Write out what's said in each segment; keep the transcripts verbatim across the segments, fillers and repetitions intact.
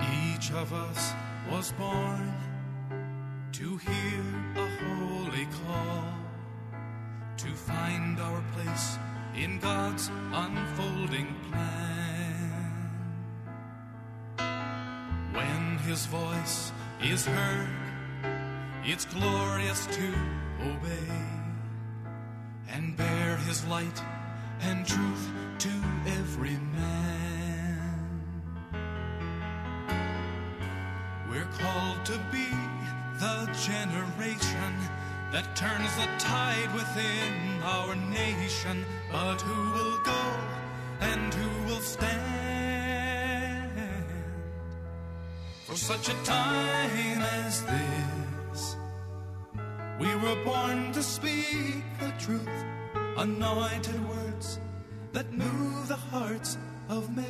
Each of us was born to hear a holy call, to find our place in God's unfolding plan. When His voice is heard, it's glorious to obey and bear His light and truth to every man. We're called to be the generation that turns the tide within our nation. But who will go and who will stand for such a time as this? We were born to speak the truth, anointed words that move the hearts of men.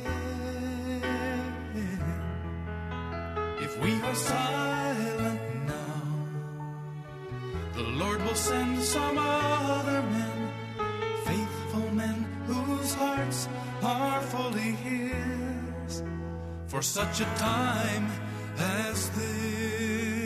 If we are silent, the Lord will send some other men, faithful men whose hearts are fully His, for such a time as this.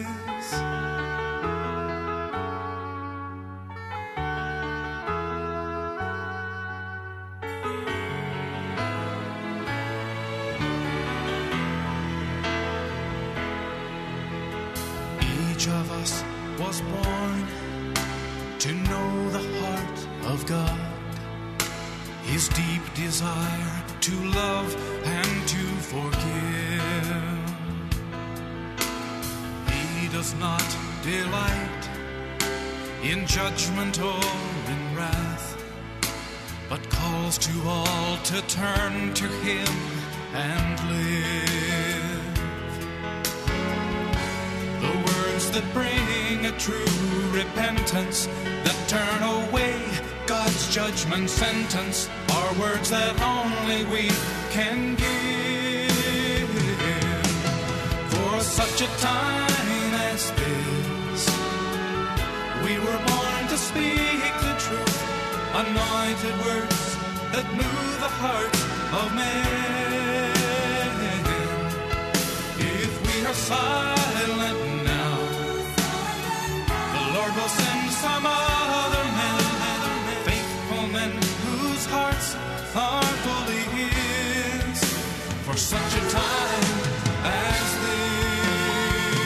Each of us was born to know the heart of God, His deep desire to love and to forgive. He does not delight in judgment or in wrath, but calls to all to turn to Him and live. The words that bring a true repentance, that turn away God's judgment sentence, are words that only we can give. For such a time as this, we were born to speak the truth, anointed words that move the heart of man. If we are silent, send some other men, faithful men whose hearts are fully His, for such a time as this.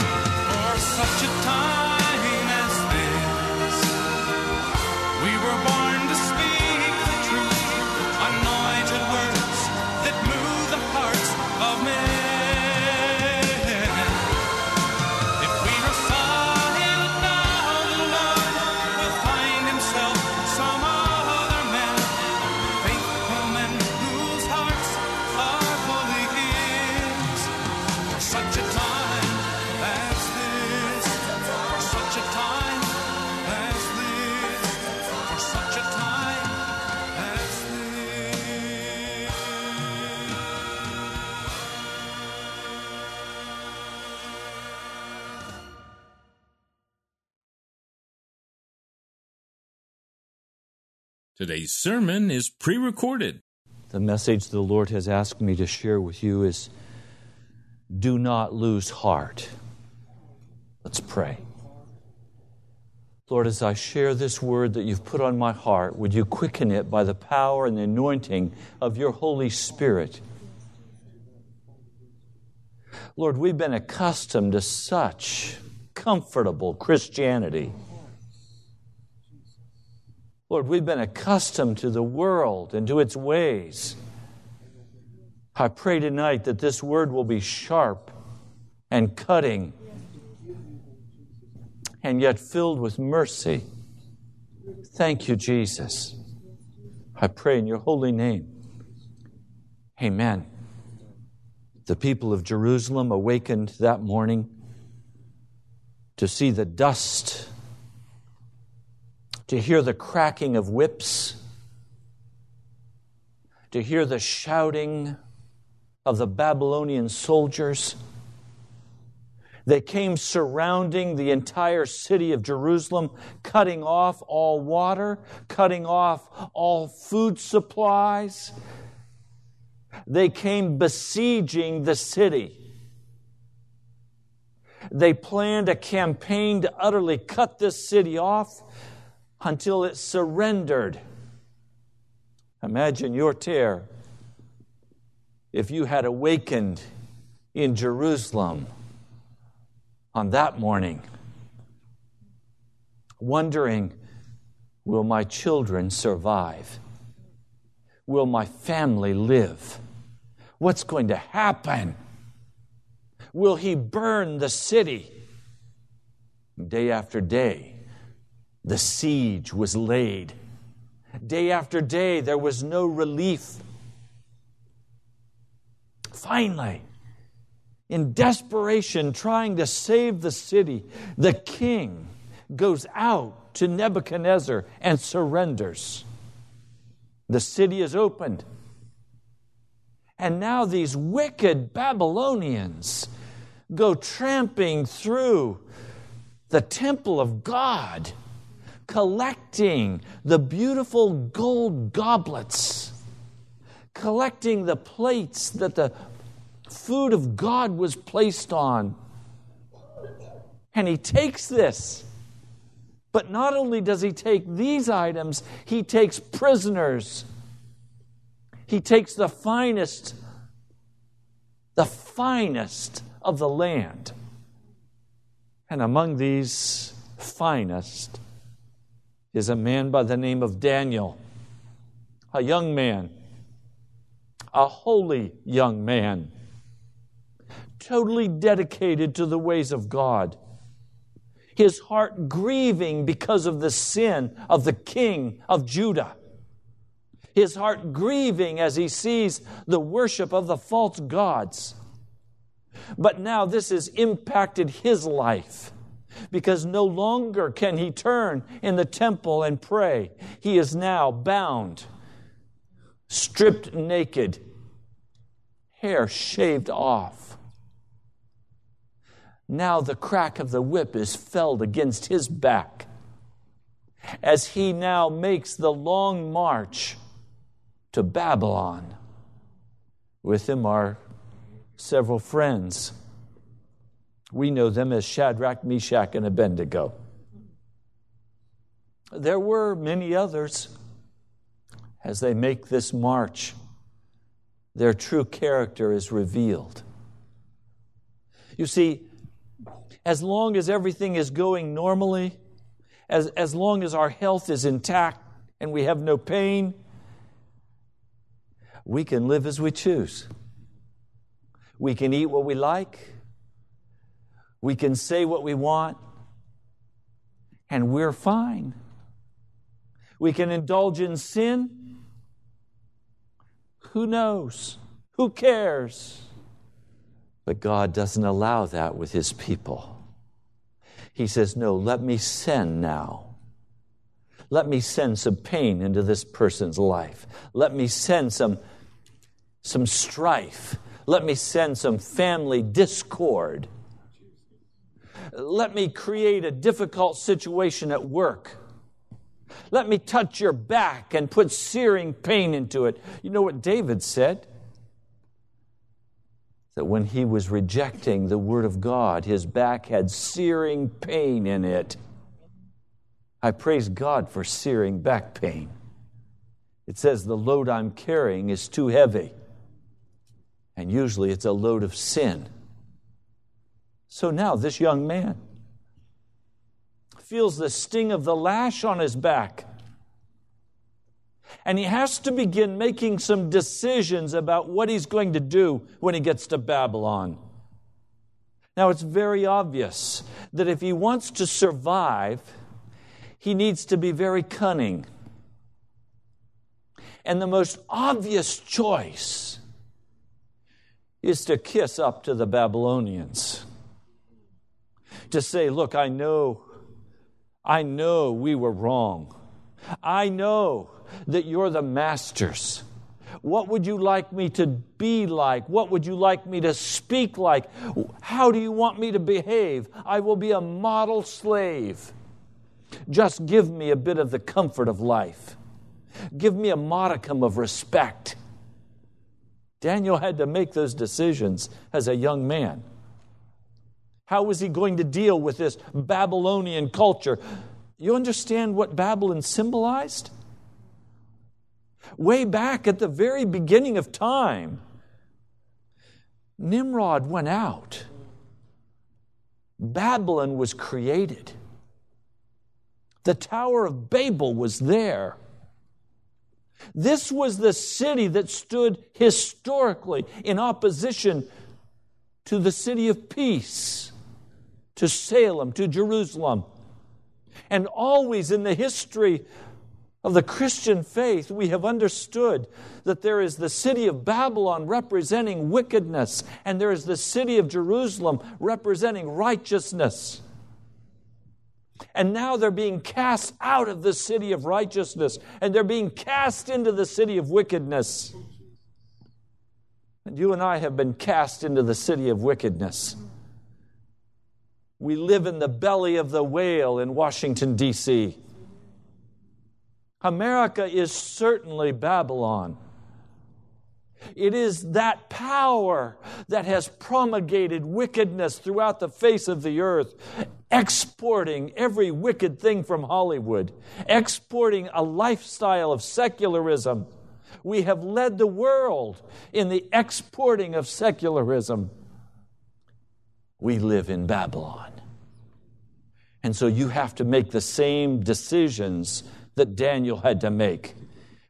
For such a time as this, we were born to speak the truth, anointed words that move the hearts of men. Today's sermon is pre-recorded. The message the Lord has asked me to share with you is, do not lose heart. Let's pray. Lord, as I share this word that you've put on my heart, would you quicken it by the power and the anointing of your Holy Spirit? Lord, we've been accustomed to such comfortable Christianity. Lord, we've been accustomed to the world and to its ways. I pray tonight that this word will be sharp and cutting and yet filled with mercy. Thank you, Jesus. I pray in your holy name. Amen. The people of Jerusalem awakened that morning to see the dust to hear the cracking of whips, to hear the shouting of the Babylonian soldiers. They came surrounding the entire city of Jerusalem, cutting off all water, cutting off all food supplies. They came besieging the city. They planned a campaign to utterly cut this city off until it surrendered. Imagine your terror if you had awakened in Jerusalem on that morning, wondering, will my children survive? Will my family live? What's going to happen? Will he burn the city? Day after day, the siege was laid. Day after day, there was no relief. Finally, in desperation, trying to save the city, the king goes out to Nebuchadnezzar and surrenders. The city is opened. And now these wicked Babylonians go tramping through the temple of God, collecting the beautiful gold goblets, collecting the plates that the food of God was placed on. And he takes this. But not only does he take these items, he takes prisoners. He takes the finest, the finest of the land. And among these finest is a man by the name of Daniel, a young man, a holy young man, totally dedicated to the ways of God, his heart grieving because of the sin of the king of Judah, his heart grieving as he sees the worship of the false gods. But now this has impacted his life, because no longer can he turn in the temple and pray. He is now bound, stripped naked, hair shaved off. Now the crack of the whip is felled against his back as he now makes the long march to Babylon. With him are several friends. We know them as Shadrach, Meshach, and Abednego. There were many others. As they make this march, their true character is revealed. You see, as long as everything is going normally, as, as long as our health is intact and we have no pain, we can live as we choose. We can eat what we like. We can say what we want, and we're fine. We can indulge in sin. Who knows? Who cares? But God doesn't allow that with his people. He says, no, let me sin now. Let me send some pain into this person's life. Let me send some, some strife. Let me send some family discord. Let me create a difficult situation at work. Let me touch your back and put searing pain into it. You know what David said? That when he was rejecting the word of God, his back had searing pain in it. I praise God for searing back pain. It says the load I'm carrying is too heavy. And usually it's a load of sin. So now this young man feels the sting of the lash on his back. And he has to begin making some decisions about what he's going to do when he gets to Babylon. Now it's very obvious that if he wants to survive, he needs to be very cunning. And the most obvious choice is to kiss up to the Babylonians. To say, look, I know, I know we were wrong. I know that you're the masters. What would you like me to be like? What would you like me to speak like? How do you want me to behave? I will be a model slave. Just give me a bit of the comfort of life. Give me a modicum of respect. Daniel had to make those decisions as a young man. How was he going to deal with this Babylonian culture? You understand what Babylon symbolized? Way back at the very beginning of time, Nimrod went out. Babylon was created. The Tower of Babel was there. This was the city that stood historically in opposition to the city of peace, to Salem, to Jerusalem. And always in the history of the Christian faith, we have understood that there is the city of Babylon representing wickedness, and there is the city of Jerusalem representing righteousness. And now they're being cast out of the city of righteousness, and they're being cast into the city of wickedness. And you and I have been cast into the city of wickedness. We live in the belly of the whale in Washington, D C America is certainly Babylon. It is that power that has promulgated wickedness throughout the face of the earth, exporting every wicked thing from Hollywood, exporting a lifestyle of secularism. We have led the world in the exporting of secularism. We live in Babylon. And so you have to make the same decisions that Daniel had to make.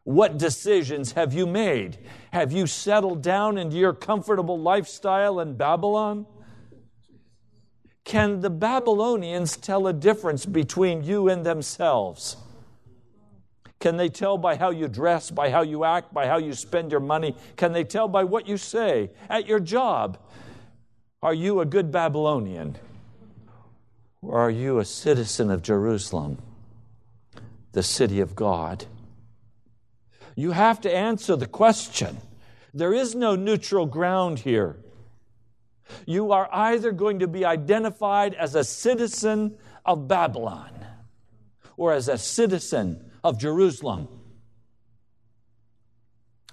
What decisions have you made? Have you settled down into your comfortable lifestyle in Babylon? Can the Babylonians tell a difference between you and themselves? Can they tell by how you dress, by how you act, by how you spend your money? Can they tell by what you say at your job? Are you a good Babylonian? Or are you a citizen of Jerusalem, the city of God? You have to answer the question. There is no neutral ground here. You are either going to be identified as a citizen of Babylon or as a citizen of Jerusalem.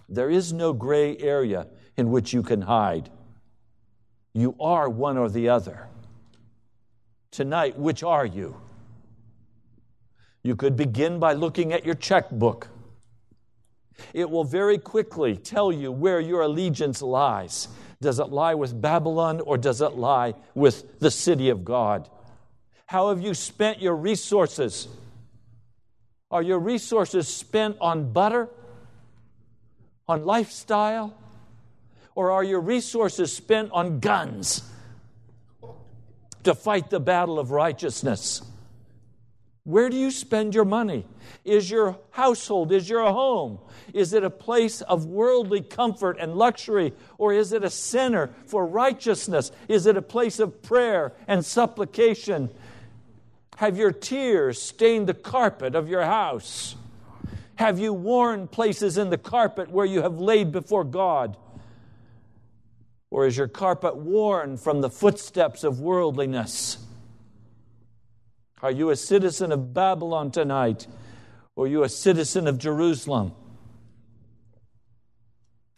There is no gray area in which you can hide. You are one or the other. Tonight, which are you? You could begin by looking at your checkbook. It will very quickly tell you where your allegiance lies. Does it lie with Babylon or does it lie with the city of God? How have you spent your resources? Are your resources spent on butter, on lifestyle, or are your resources spent on guns to fight the battle of righteousness? Where do you spend your money? Is your household, is your home, is it a place of worldly comfort and luxury, or is it a center for righteousness? Is it a place of prayer and supplication? Have your tears stained the carpet of your house? Have you worn places in the carpet where you have laid before God? Or is your carpet worn from the footsteps of worldliness? Are you a citizen of Babylon tonight, or are you a citizen of Jerusalem?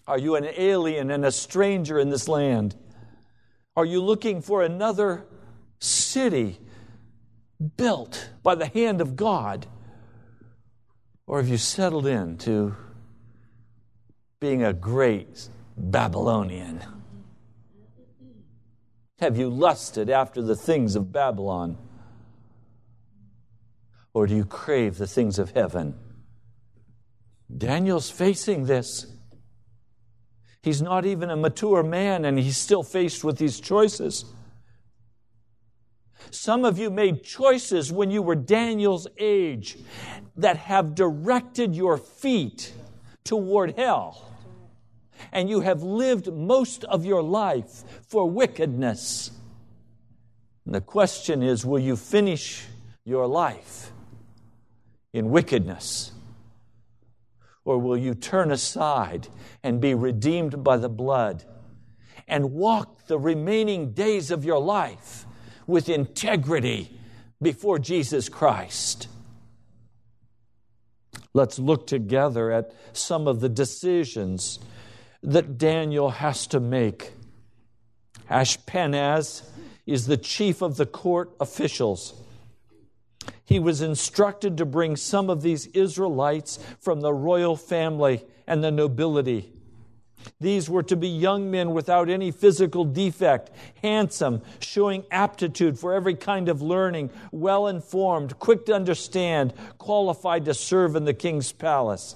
Are you an alien and a stranger in this land? Are you looking for another city built by the hand of God? Or have you settled into being a great Babylonian? Have you lusted after the things of Babylon? Or do you crave the things of heaven? Daniel's facing this. He's not even a mature man, and he's still faced with these choices. Some of you made choices when you were Daniel's age that have directed your feet toward hell, and you have lived most of your life for wickedness. And the question is, will you finish your life in wickedness? Or will you turn aside and be redeemed by the blood and walk the remaining days of your life with integrity before Jesus Christ? Let's look together at some of the decisions that Daniel has to make. Ashpenaz is the chief of the court officials. He was instructed to bring some of these Israelites from the royal family and the nobility. These were to be young men without any physical defect, handsome, showing aptitude for every kind of learning, well-informed, quick to understand, qualified to serve in the king's palace.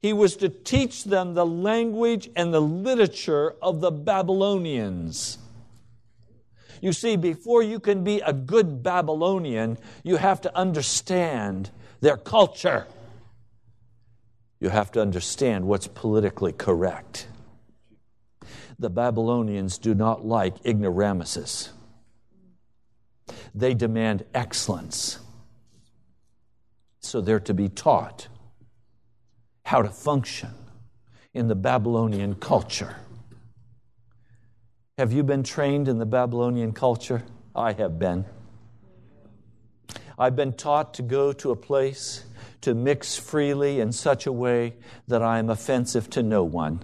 He was to teach them the language and the literature of the Babylonians. You see, before you can be a good Babylonian, you have to understand their culture. You have to understand what's politically correct. The Babylonians do not like ignoramuses. They demand excellence. So they're to be taught how to function in the Babylonian culture. Have you been trained in the Babylonian culture? I have been. I've been taught to go to a place to mix freely in such a way that I am offensive to no one.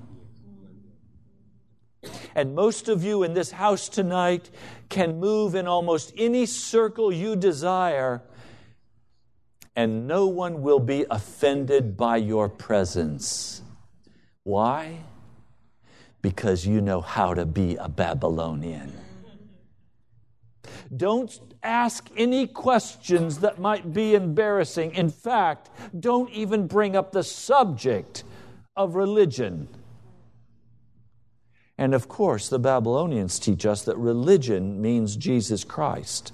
And most of you in this house tonight can move in almost any circle you desire, and no one will be offended by your presence. Why? Because you know how to be a Babylonian. Don't ask any questions that might be embarrassing. In fact, don't even bring up the subject of religion. And of course, the Babylonians teach us that religion means Jesus Christ.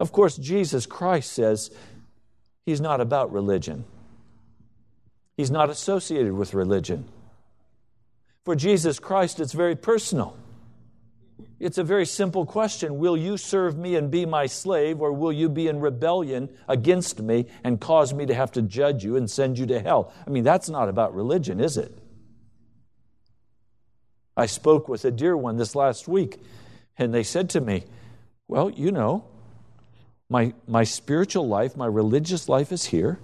Of course, Jesus Christ says he's not about religion. He's not associated with religion. For Jesus Christ, it's very personal. It's a very simple question. Will you serve me and be my slave, or will you be in rebellion against me and cause me to have to judge you and send you to hell? I mean, that's not about religion, is it? I spoke with a dear one this last week, and they said to me, well, you know, my my spiritual life, my religious life is here,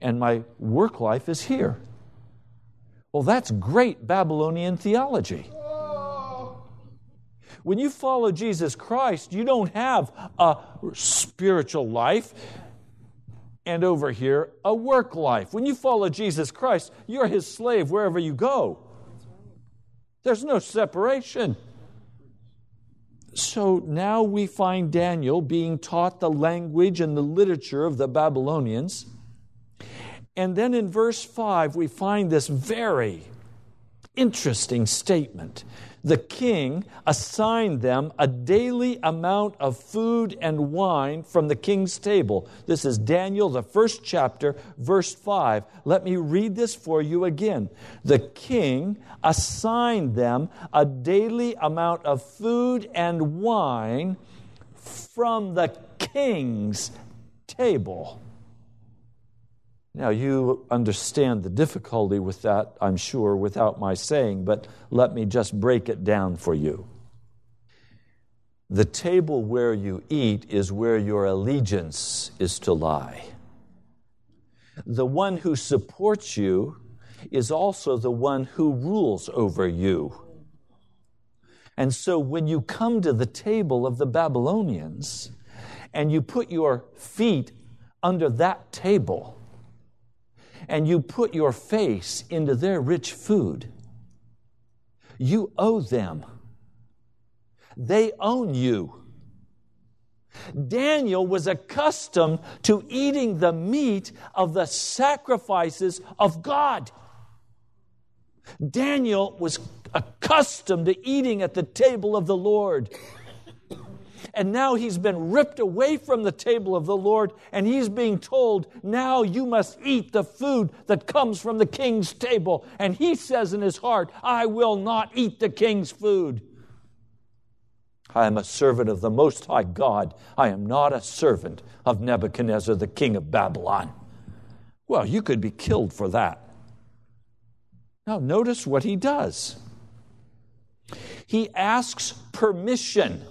and my work life is here. Well, that's great Babylonian theology. When you follow Jesus Christ, you don't have a spiritual life and over here a work life. When you follow Jesus Christ, you're his slave wherever you go. There's no separation. So now we find Daniel being taught the language and the literature of the Babylonians. And then in verse five, we find this very interesting statement. The king assigned them a daily amount of food and wine from the king's table. This is Daniel, the first chapter, verse five. Let me read this for you again. The king assigned them a daily amount of food and wine from the king's table. Now, you understand the difficulty with that, I'm sure, without my saying, but let me just break it down for you. The table where you eat is where your allegiance is to lie. The one who supports you is also the one who rules over you. And so when you come to the table of the Babylonians and you put your feet under that table, and you put your face into their rich food, you owe them. They own you. Daniel was accustomed to eating the meat of the sacrifices of God. Daniel was accustomed to eating at the table of the Lord. And now he's been ripped away from the table of the Lord, and he's being told, now you must eat the food that comes from the king's table. And he says in his heart, I will not eat the king's food. I am a servant of the Most High God. I am not a servant of Nebuchadnezzar, the king of Babylon. Well, you could be killed for that. Now, notice what he does. He asks permission.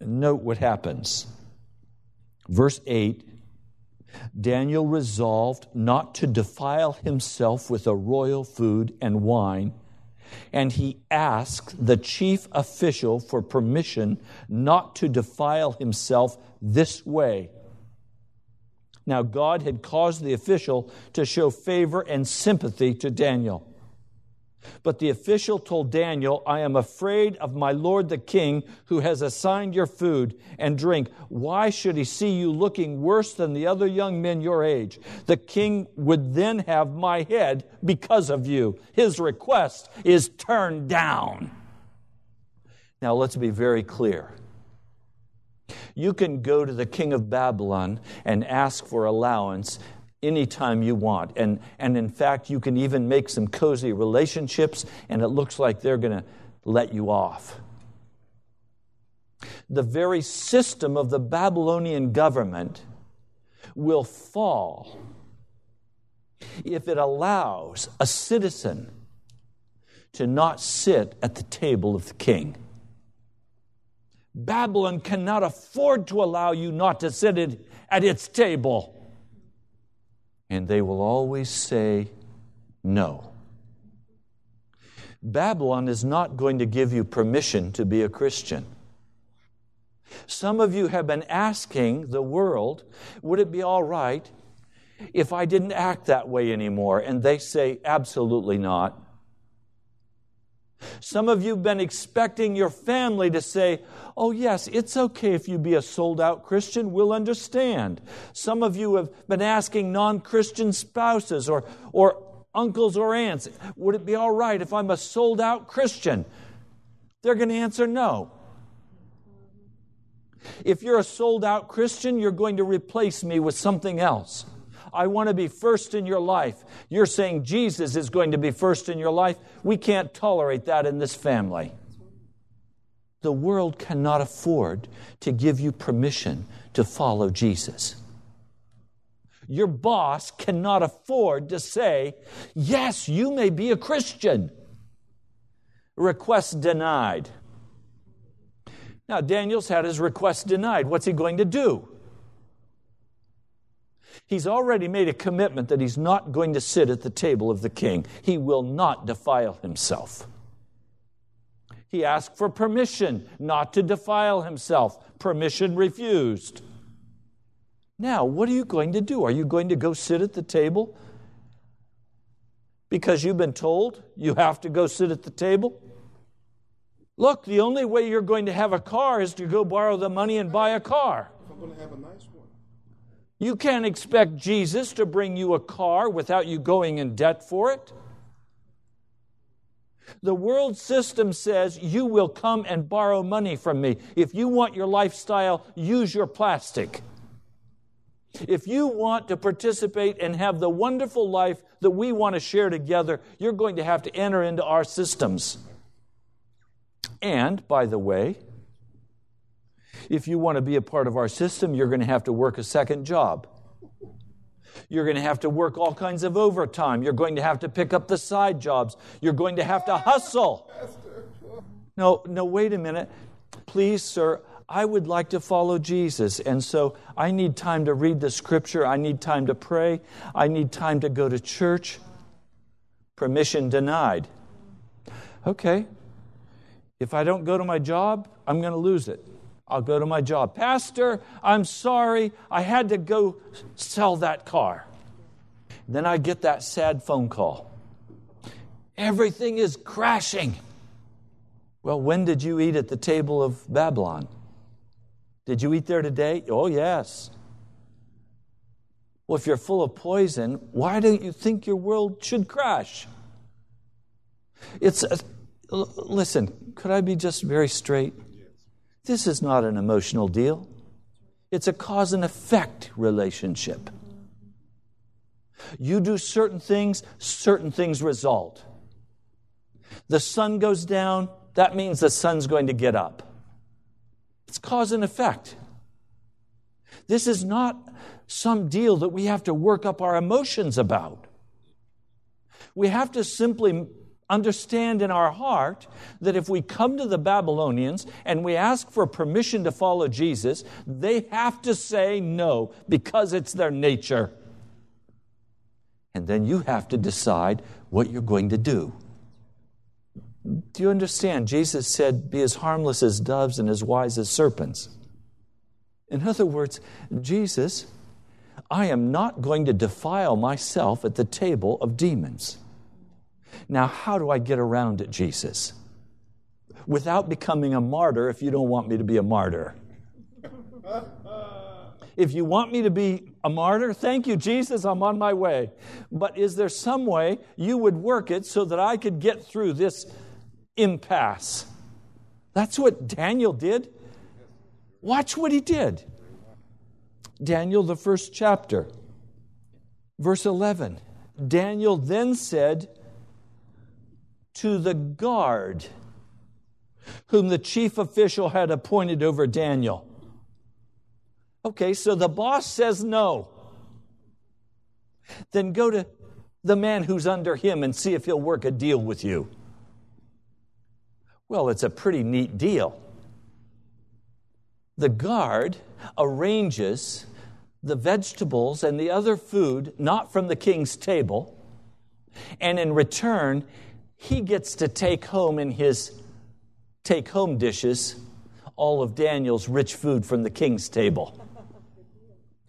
Note what happens. Verse eight, Daniel resolved not to defile himself with a royal food and wine, and he asked the chief official for permission not to defile himself this way. Now, God had caused the official to show favor and sympathy to Daniel. But the official told Daniel, I am afraid of my lord the king who has assigned your food and drink. Why should he see you looking worse than the other young men your age? The king would then have my head because of you. His request is turned down. Now let's be very clear. You can go to the king of Babylon and ask for allowance anytime you want. And and in fact, you can even make some cozy relationships, and it looks like they're going to let you off. The very system of the Babylonian government will fall if it allows a citizen to not sit at the table of the king. Babylon cannot afford to allow you not to sit at its table. And they will always say no. Babylon is not going to give you permission to be a Christian. Some of you have been asking the world, would it be all right if I didn't act that way anymore? And they say, absolutely not. Some of you have been expecting your family to say, oh yes, it's okay if you be a sold-out Christian, we'll understand. Some of you have been asking non-Christian spouses or, or uncles or aunts, would it be all right if I'm a sold-out Christian? They're going to answer no. If you're a sold-out Christian, you're going to replace me with something else. I want to be first in your life. You're saying Jesus is going to be first in your life. We can't tolerate that in this family. The world cannot afford to give you permission to follow Jesus. Your boss cannot afford to say, yes, you may be a Christian. Request denied. Now, Daniel's had his request denied. What's he going to do? He's already made a commitment that he's not going to sit at the table of the king. He will not defile himself. He asked for permission not to defile himself. Permission refused. Now, what are you going to do? Are you going to go sit at the table because you've been told you have to go sit at the table? Look, the only way you're going to have a car is to go borrow the money and buy a car. If I'm going to have a nice one. You can't expect Jesus to bring you a car without you going in debt for it. The world system says you will come and borrow money from me. If you want your lifestyle, use your plastic. If you want to participate and have the wonderful life that we want to share together, you're going to have to enter into our systems. And, by the way, if you want to be a part of our system, you're going to have to work a second job. You're going to have to work all kinds of overtime. You're going to have to pick up the side jobs. You're going to have to hustle. No, no, wait a minute. Please, sir, I would like to follow Jesus, and so I need time to read the scripture. I need time to pray. I need time to go to church. Permission denied. Okay. If I don't go to my job, I'm going to lose it. I'll go to my job. Pastor, I'm sorry. I had to go sell that car. Then I get that sad phone call. Everything is crashing. Well, when did you eat at the table of Babylon? Did you eat there today? Oh, yes. Well, if you're full of poison, why don't you think your world should crash? It's a, listen, could I be just very straight? This is not an emotional deal. It's a cause and effect relationship. You do certain things, certain things result. The sun goes down, that means the sun's going to get up. It's cause and effect. This is not some deal that we have to work up our emotions about. We have to simply understand in our heart that if we come to the Babylonians and we ask for permission to follow Jesus, they have to say no because it's their nature. And then you have to decide what you're going to do. Do you understand? Jesus said, be as harmless as doves and as wise as serpents. In other words, Jesus, I am not going to defile myself at the table of demons. Now, how do I get around it, Jesus? Without becoming a martyr, if you don't want me to be a martyr. If you want me to be a martyr, thank you, Jesus, I'm on my way. But is there some way you would work it so that I could get through this impasse? That's what Daniel did. Watch what he did. Daniel, the first chapter, verse eleven. Daniel then said to the guard whom the chief official had appointed over Daniel. Okay, so the boss says no. Then go to the man who's under him and see if he'll work a deal with you. Well, it's a pretty neat deal. The guard arranges the vegetables and the other food not from the king's table, and in return, he gets to take home in his take-home dishes all of Daniel's rich food from the king's table.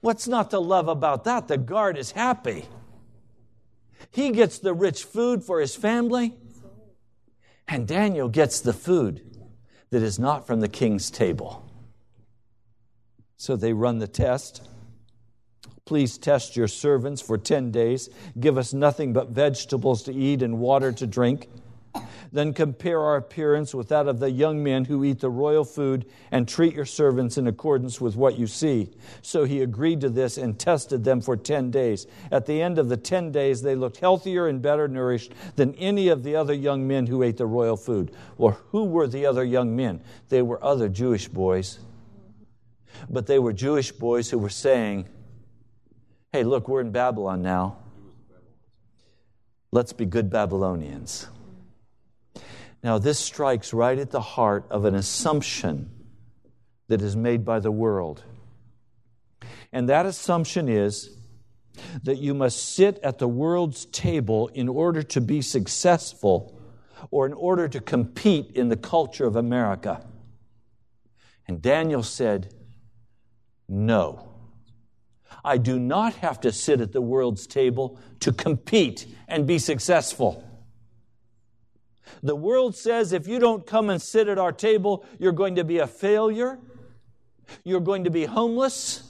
What's not to love about that? The guard is happy. He gets the rich food for his family, and Daniel gets the food that is not from the king's table. So they run the test. Please test your servants for ten days. Give us nothing but vegetables to eat and water to drink. Then compare our appearance with that of the young men who eat the royal food and treat your servants in accordance with what you see. So he agreed to this and tested them for ten days. At the end of the ten days, they looked healthier and better nourished than any of the other young men who ate the royal food. Or who were the other young men? They were other Jewish boys. But they were Jewish boys who were saying, hey, look, we're in Babylon now. Let's be good Babylonians. Now, this strikes right at the heart of an assumption that is made by the world. And that assumption is that you must sit at the world's table in order to be successful or in order to compete in the culture of America. And Daniel said, no, I do not have to sit at the world's table to compete and be successful. The world says if you don't come and sit at our table, you're going to be a failure. You're going to be homeless.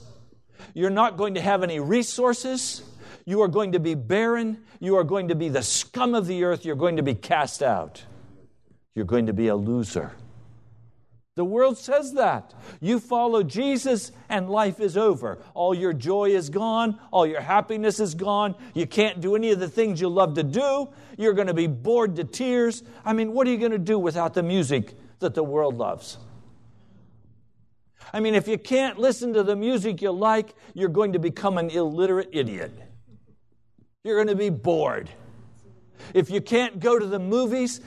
You're not going to have any resources. You are going to be barren. You are going to be the scum of the earth. You're going to be cast out. You're going to be a loser. The world says that. You follow Jesus and life is over. All your joy is gone. All your happiness is gone. You can't do any of the things you love to do. You're going to be bored to tears. I mean, what are you going to do without the music that the world loves? I mean, if you can't listen to the music you like, you're going to become an illiterate idiot. You're going to be bored. If you can't go to the movies,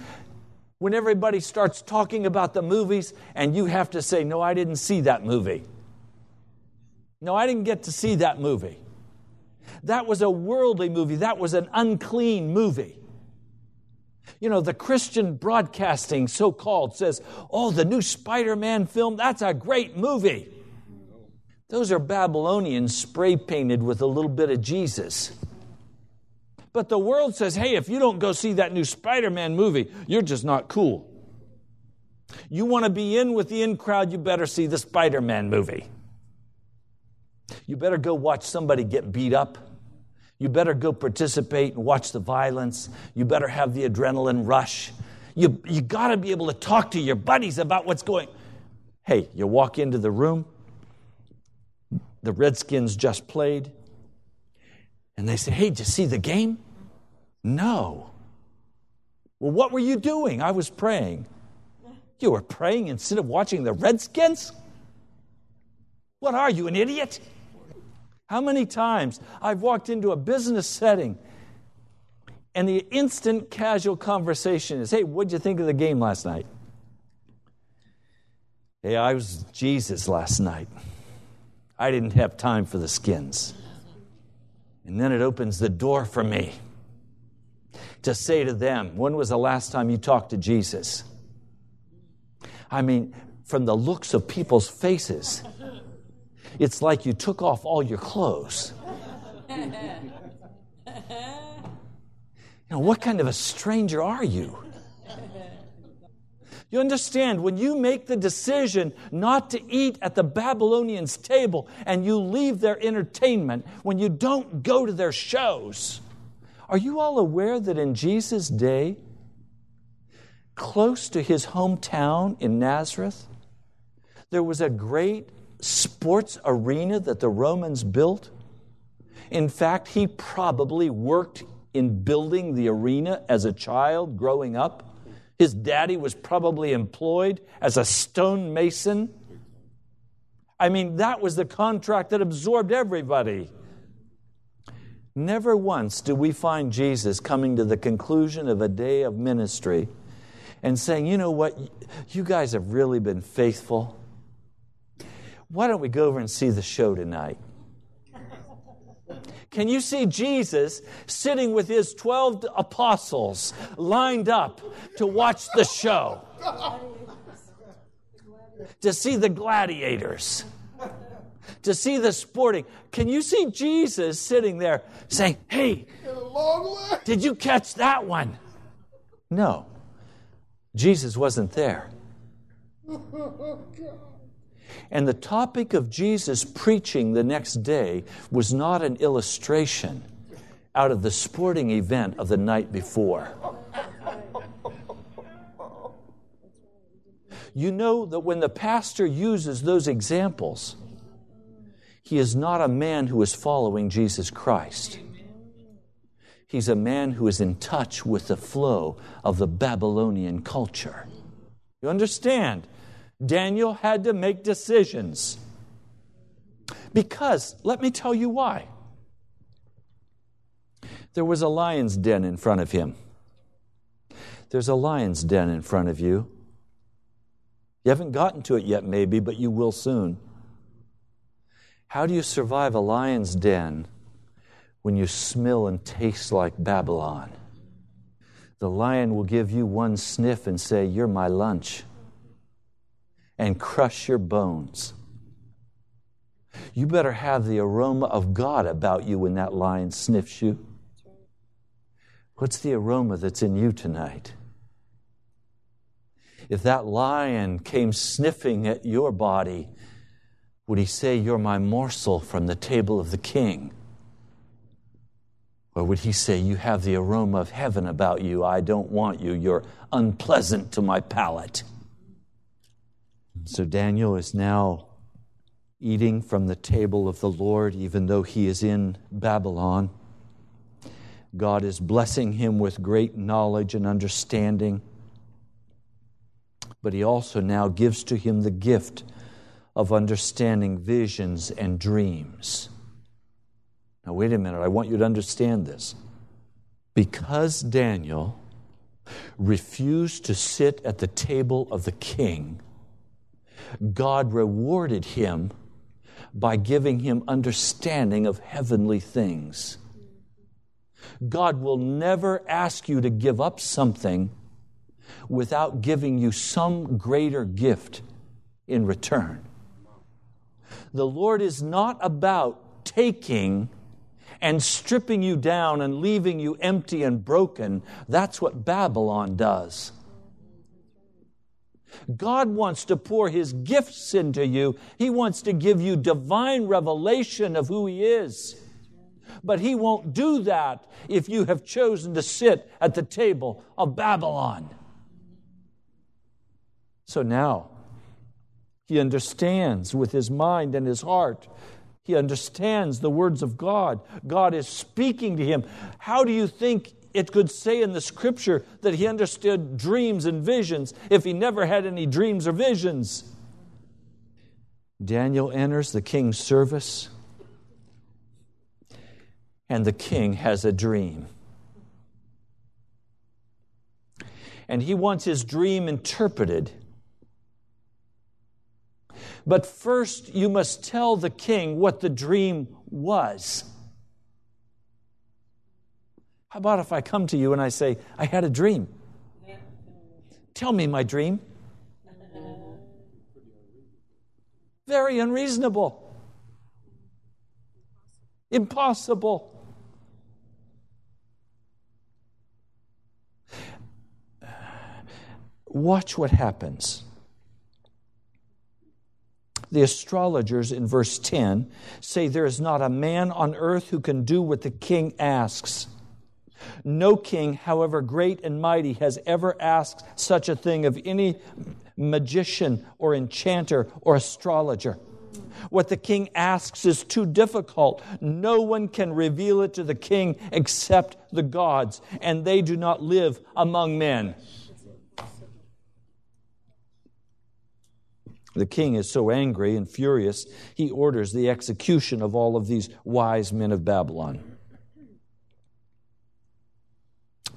when everybody starts talking about the movies and you have to say, no, I didn't see that movie. No, I didn't get to see that movie. That was a worldly movie. That was an unclean movie. You know, the Christian broadcasting, so-called, says, oh, the new Spider-Man film, that's a great movie. Those are Babylonians spray-painted with a little bit of Jesus. But the world says, hey, if you don't go see that new Spider-Man movie, you're just not cool. You want to be in with the in crowd, you better see the Spider-Man movie. You better go watch somebody get beat up. You better go participate and watch the violence. You better have the adrenaline rush. You, you got to be able to talk to your buddies about what's going on. Hey, you walk into the room. The Redskins just played. And they say, hey, did you see the game? No. Well, what were you doing? I was praying. You were praying instead of watching the Redskins? What are you, an idiot? How many times I've walked into a business setting and the instant casual conversation is, hey, what'd you think of the game last night? Hey, I was Jesus last night. I didn't have time for the skins. And then it opens the door for me to say to them, when was the last time you talked to Jesus? I mean, from the looks of people's faces, it's like you took off all your clothes. You know, what kind of a stranger are you? You understand, when you make the decision not to eat at the Babylonians' table and you leave their entertainment, when you don't go to their shows, are you all aware that in Jesus' day, close to his hometown in Nazareth, there was a great sports arena that the Romans built? In fact, he probably worked in building the arena as a child growing up. His daddy was probably employed as a stonemason. I mean, that was the contract that absorbed everybody. Never once do we find Jesus coming to the conclusion of a day of ministry and saying, you know what, you guys have really been faithful. Why don't we go over and see the show tonight? Can you see Jesus sitting with his twelve apostles lined up to watch the show? To see the gladiators. To see the sporting. Can you see Jesus sitting there saying, hey, did you catch that one? No. Jesus wasn't there. And the topic of Jesus preaching the next day was not an illustration out of the sporting event of the night before. You know that when the pastor uses those examples, he is not a man who is following Jesus Christ. He's a man who is in touch with the flow of the Babylonian culture. You understand? Daniel had to make decisions. Because, let me tell you why. There was a lion's den in front of him. There's a lion's den in front of you. You haven't gotten to it yet, maybe, but you will soon. How do you survive a lion's den when you smell and taste like Babylon? The lion will give you one sniff and say, you're my lunch, and crush your bones. You better have the aroma of God about you when that lion sniffs you. What's the aroma that's in you tonight? If that lion came sniffing at your body, would he say, you're my morsel from the table of the king? Or would he say, you have the aroma of heaven about you. I don't want you. You're unpleasant to my palate. So Daniel is now eating from the table of the Lord, even though he is in Babylon. God is blessing him with great knowledge and understanding. But he also now gives to him the gift of understanding visions and dreams. Now, wait a minute. I want you to understand this. Because Daniel refused to sit at the table of the king, God rewarded him by giving him understanding of heavenly things. God will never ask you to give up something without giving you some greater gift in return. The Lord is not about taking and stripping you down and leaving you empty and broken. That's what Babylon does. God wants to pour his gifts into you. He wants to give you divine revelation of who he is. But he won't do that if you have chosen to sit at the table of Babylon. So now, he understands with his mind and his heart. He understands the words of God. God is speaking to him. How do you think it could say in the Scripture that he understood dreams and visions if he never had any dreams or visions? Daniel enters the king's service, and the king has a dream. And he wants his dream interpreted. But first, you must tell the king what the dream was. How about if I come to you and I say, I had a dream? Tell me my dream. Very unreasonable. Impossible. Watch what happens. The astrologers in verse ten say there is not a man on earth who can do what the king asks. No king, however great and mighty, has ever asked such a thing of any magician or enchanter or astrologer. What the king asks is too difficult. No one can reveal it to the king except the gods, and they do not live among men. The king is so angry and furious, he orders the execution of all of these wise men of Babylon.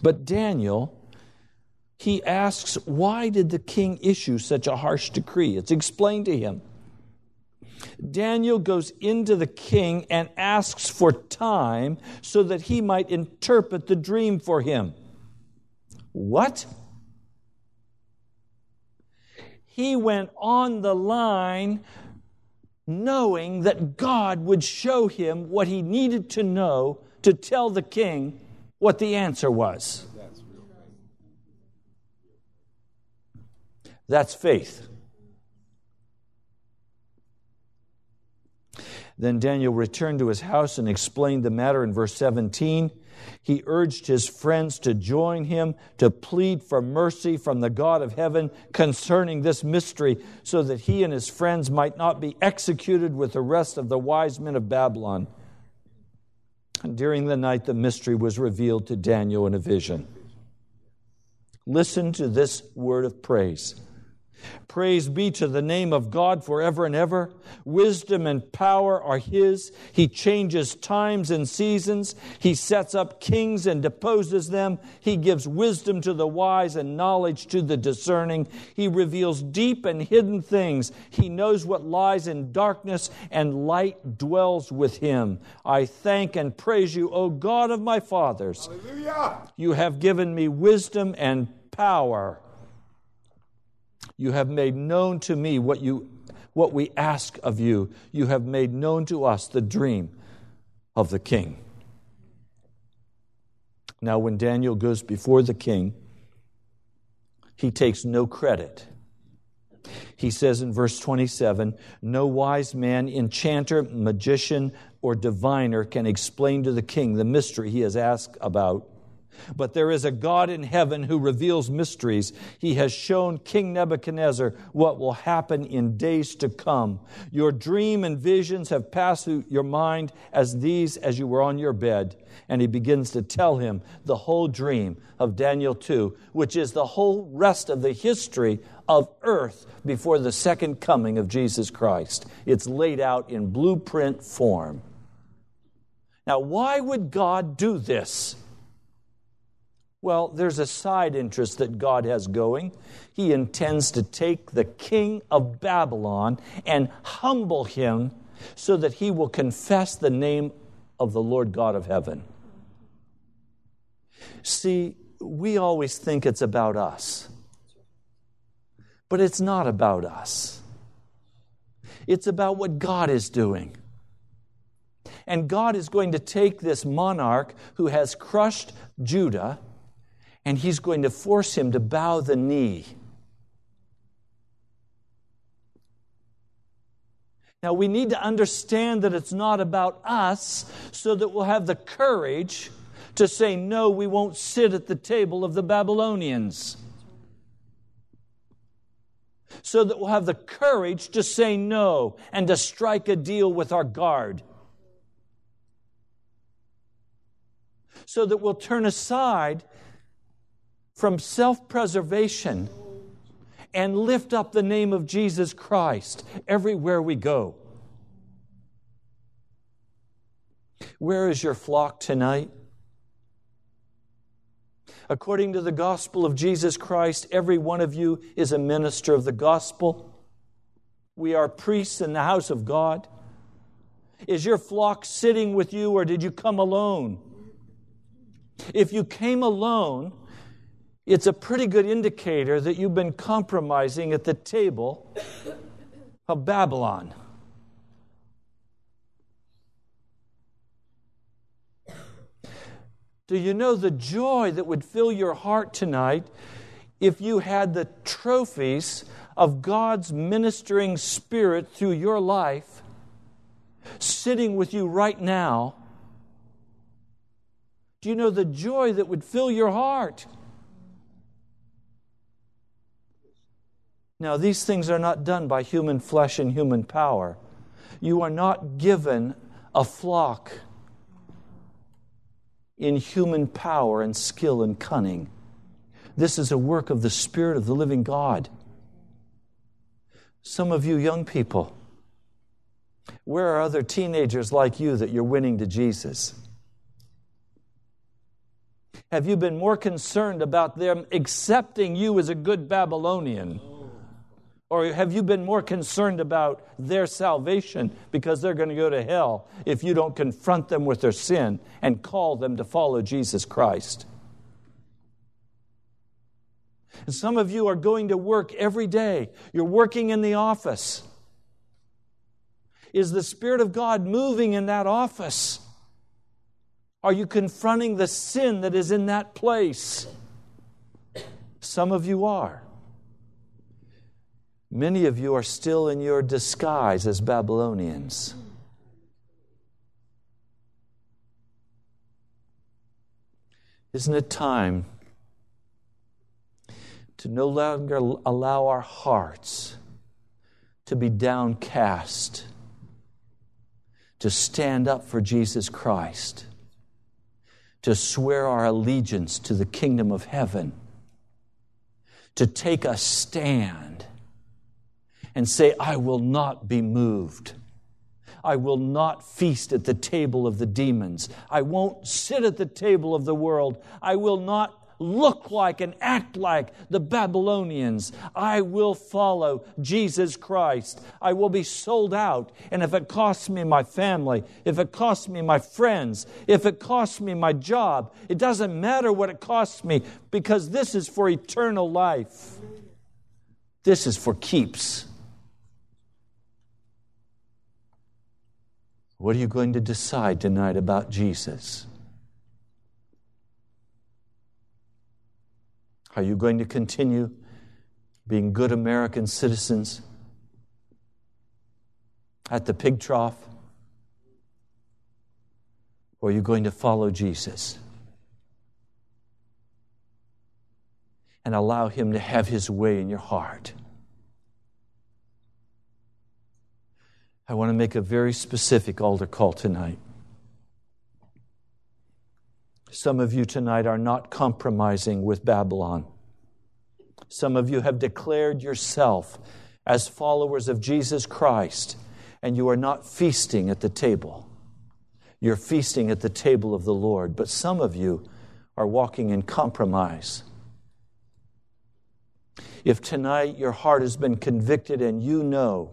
But Daniel, he asks, why did the king issue such a harsh decree? It's explained to him. Daniel goes into the king and asks for time so that he might interpret the dream for him. What? He went on the line knowing that God would show him what he needed to know to tell the king what the answer was. That's faith. Then Daniel returned to his house and explained the matter in verse seventeen. He urged his friends to join him to plead for mercy from the God of heaven concerning this mystery, so that he and his friends might not be executed with the rest of the wise men of Babylon. And during the night, the mystery was revealed to Daniel in a vision. Listen to this word of praise. Praise be to the name of God forever and ever. Wisdom and power are His. He changes times and seasons. He sets up kings and deposes them. He gives wisdom to the wise and knowledge to the discerning. He reveals deep and hidden things. He knows what lies in darkness, and light dwells with Him. I thank and praise you, O God of my fathers. Hallelujah! You have given me wisdom and power. You have made known to me what you, what we ask of you. You have made known to us the dream of the king. Now, when Daniel goes before the king, he takes no credit. He says in verse twenty-seven, no wise man, enchanter, magician, or diviner can explain to the king the mystery he has asked about. But there is a God in heaven who reveals mysteries. He has shown King Nebuchadnezzar what will happen in days to come. Your dream and visions have passed through your mind as these as you were on your bed. And he begins to tell him the whole dream of Daniel two, which is the whole rest of the history of earth before the second coming of Jesus Christ. It's laid out in blueprint form. Now, why would God do this? Well, there's a side interest that God has going. He intends to take the king of Babylon and humble him so that he will confess the name of the Lord God of heaven. See, we always think it's about us, but it's not about us. It's about what God is doing. And God is going to take this monarch who has crushed Judah, and he's going to force him to bow the knee. Now, we need to understand that it's not about us, so that we'll have the courage to say, no, we won't sit at the table of the Babylonians. So that we'll have the courage to say no and to strike a deal with our guard. So that we'll turn aside from self-preservation and lift up the name of Jesus Christ everywhere we go. Where is your flock tonight? According to the gospel of Jesus Christ, every one of you is a minister of the gospel. We are priests in the house of God. Is your flock sitting with you, or did you come alone? If you came alone, it's a pretty good indicator that you've been compromising at the table of Babylon. Do you know the joy that would fill your heart tonight if you had the trophies of God's ministering spirit through your life sitting with you right now? Do you know the joy that would fill your heart? Now, these things are not done by human flesh and human power. You are not given a flock in human power and skill and cunning. This is a work of the Spirit of the living God. Some of you young people, where are other teenagers like you that you're winning to Jesus? Have you been more concerned about them accepting you as a good Babylonian? Or have you been more concerned about their salvation, because they're going to go to hell if you don't confront them with their sin and call them to follow Jesus Christ? And some of you are going to work every day. You're working in the office. Is the Spirit of God moving in that office? Are you confronting the sin that is in that place? Some of you are. Many of you are still in your disguise as Babylonians. Isn't it time to no longer allow our hearts to be downcast, to stand up for Jesus Christ, to swear our allegiance to the kingdom of heaven, to take a stand and say, I will not be moved. I will not feast at the table of the demons. I won't sit at the table of the world. I will not look like and act like the Babylonians. I will follow Jesus Christ. I will be sold out. And if it costs me my family, if it costs me my friends, if it costs me my job, it doesn't matter what it costs me, because this is for eternal life. This is for keeps. What are you going to decide tonight about Jesus? Are you going to continue being good American citizens at the pig trough? Or are you going to follow Jesus and allow Him to have His way in your heart? I want to make a very specific altar call tonight. Some of you tonight are not compromising with Babylon. Some of you have declared yourself as followers of Jesus Christ, and you are not feasting at the table. You're feasting at the table of the Lord, but some of you are walking in compromise. If tonight your heart has been convicted and you know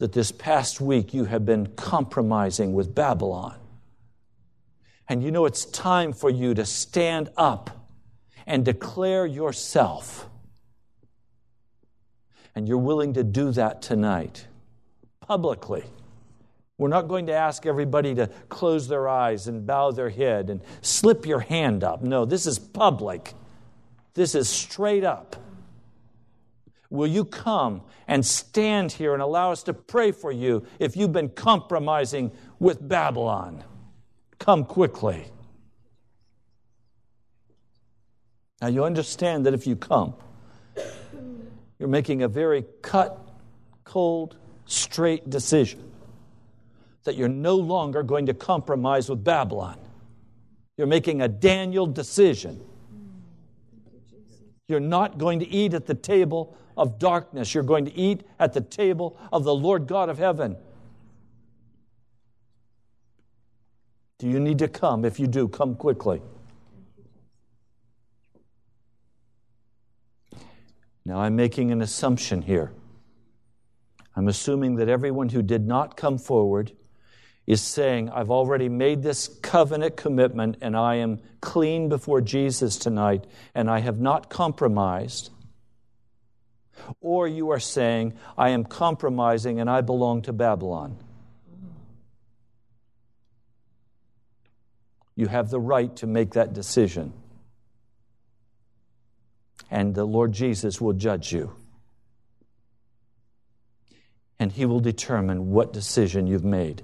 that this past week you have been compromising with Babylon, and you know it's time for you to stand up and declare yourself, and you're willing to do that tonight, publicly. We're not going to ask everybody to close their eyes and bow their head and slip your hand up. No, this is public. This is straight up. Will you come and stand here and allow us to pray for you if you've been compromising with Babylon? Come quickly. Now you understand that if you come, you're making a very cut, cold, straight decision that you're no longer going to compromise with Babylon. You're making a Daniel decision. You're not going to eat at the table of darkness. You're going to eat at the table of the Lord God of heaven. Do you need to come? If you do, come quickly. Now, I'm making an assumption here. I'm assuming that everyone who did not come forward is saying, I've already made this covenant commitment and I am clean before Jesus tonight and I have not compromised. Or you are saying, I am compromising and I belong to Babylon. You have the right to make that decision. And the Lord Jesus will judge you. And he will determine what decision you've made.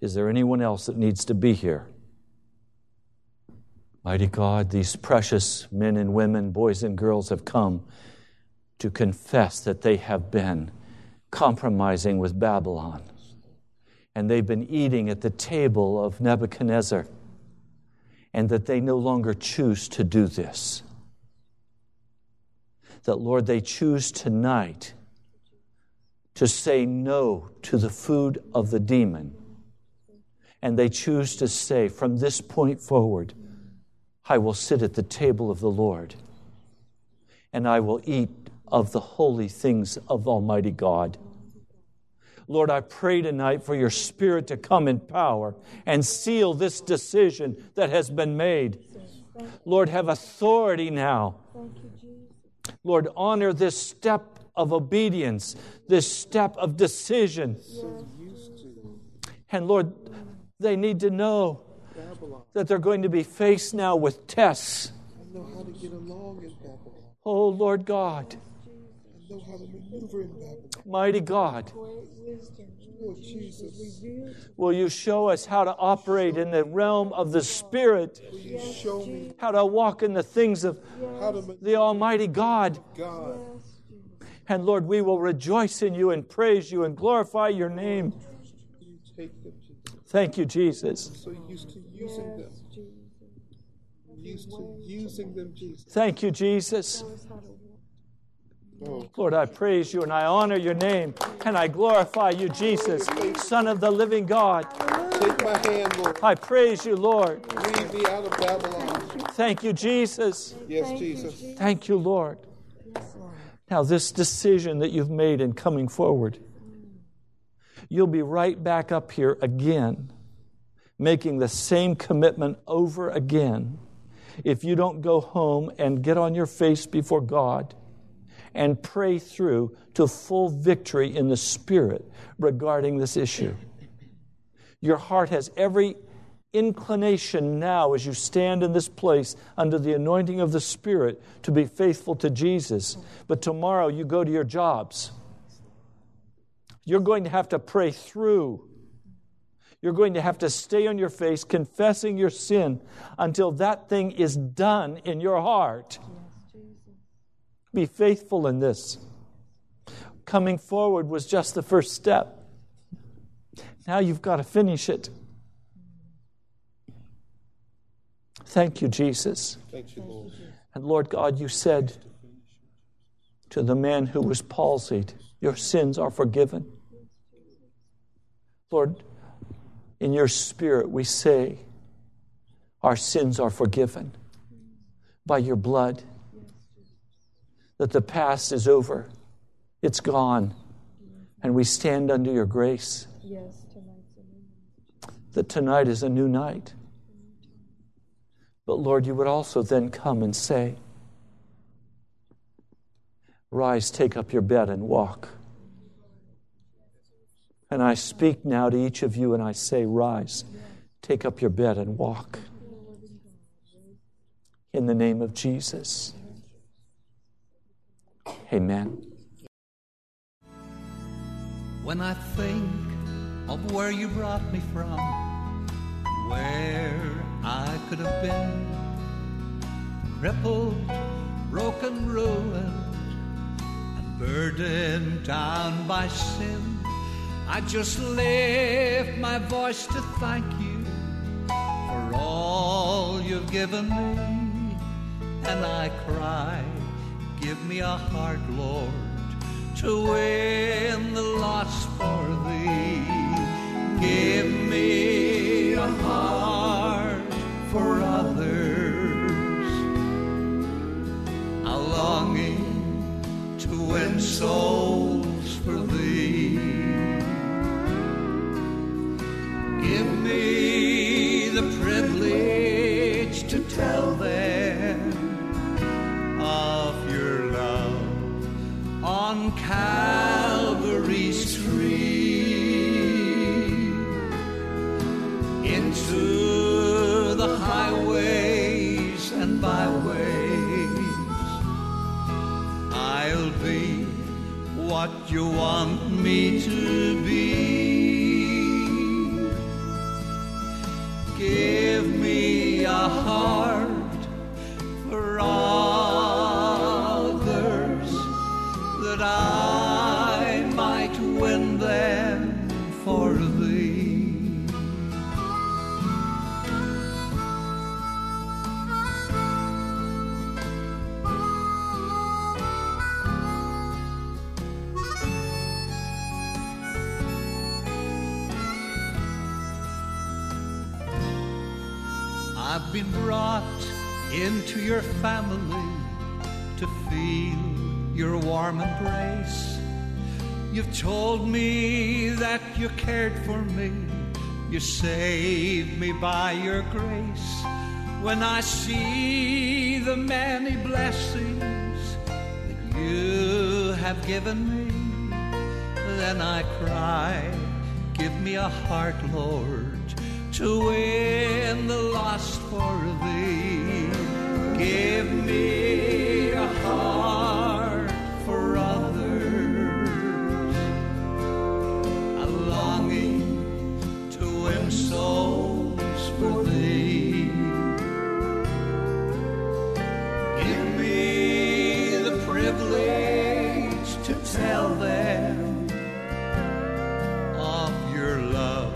Is there anyone else that needs to be here? Mighty God, these precious men and women, boys and girls have come to confess that they have been compromising with Babylon. And they've been eating at the table of Nebuchadnezzar. And that they no longer choose to do this. That, Lord, they choose tonight to say no to the food of the demon. And they choose to say, from this point forward, I will sit at the table of the Lord, and I will eat of the holy things of Almighty God. Lord, I pray tonight for your Spirit to come in power and seal this decision that has been made. Lord, have authority now. Lord, honor this step of obedience, this step of decision. And Lord, they need to know that they're going to be faced now with tests. I know how to get along in Babylon. Oh, Lord God. I know how to maneuver in Babylon. Mighty God. Oh, Jesus. Will you show us how to operate in the realm of the Spirit? Will you show me how to walk in the things of the Almighty God? God. And Lord, we will rejoice in you and praise you and glorify your name. Thank you, Jesus. I'm so used to using them. I'm used to using them, Jesus. Thank you, Jesus. Lord, I praise you and I honor your name and I glorify you, Jesus, Son of the living God. Take my hand, Lord. I praise you, Lord. Lead me out of Babylon. Thank you, Jesus. Yes, Jesus. Thank you, Lord. Now, this decision that you've made in coming forward, you'll be right back up here again, making the same commitment over again if you don't go home and get on your face before God and pray through to full victory in the Spirit regarding this issue. Your heart has every inclination now as you stand in this place under the anointing of the Spirit to be faithful to Jesus. But tomorrow you go to your jobs. You're going to have to pray through. You're going to have to stay on your face, confessing your sin until that thing is done in your heart. Be faithful in this. Coming forward was just the first step. Now you've got to finish it. Thank you, Jesus. Thank you, Lord. And Lord God, you said to the man who was palsied, your sins are forgiven. Lord, in your Spirit we say, our sins are forgiven by your blood, that the past is over, it's gone, and we stand under your grace. That tonight is a new night. But Lord, you would also then come and say, rise, take up your bed and walk. And I speak now to each of you and I say, rise, take up your bed and walk. In the name of Jesus. Amen. When I think of where you brought me from, where I could have been, crippled, broken, ruined, burdened down by sin, I just lift my voice to thank you for all you've given me, and I cry, give me a heart, Lord, to win the lots for thee. Give me a heart for others, a longing to win souls for thee. Give me the privilege to tell them of your love on Calvary's tree. To the highways and byways, I'll be what you want me to be. Give me a heart for others, that I might win them for thee. I've been brought into your family to feel your warm embrace. You've told me that you cared for me. You saved me by your grace. When I see the many blessings that you have given me, then I cry, give me a heart, Lord, to win the lost for thee. Give me a heart for others, a longing to win souls for thee. Give me the privilege to tell them of your love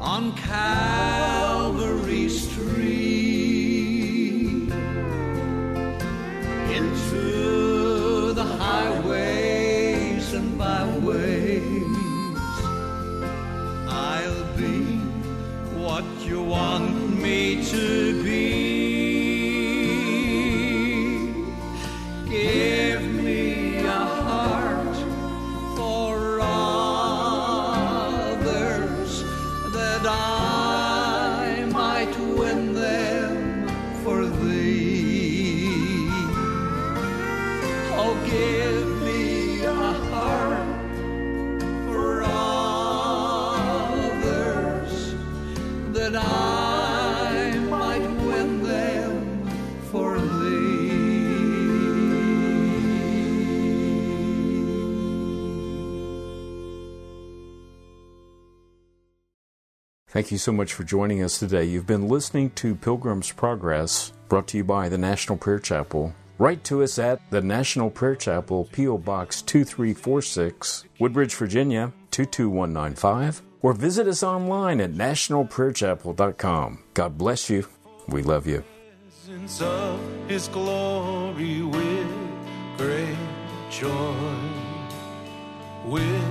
on Calvary's tree, into the highways and byways, I'll be what you want me to be. Give me a heart for all, that I might win them for thee. Oh, give me a heart for others, that I might win them for thee. Thank you so much for joining us today. You've been listening to Pilgrim's Progress, brought to you by the National Prayer Chapel. Write to us at the National Prayer Chapel, P O Box two three four six, Woodbridge, Virginia, two two one nine five, or visit us online at national prayer chapel dot com. God bless you. We love you. Presence of His glory with great joy, with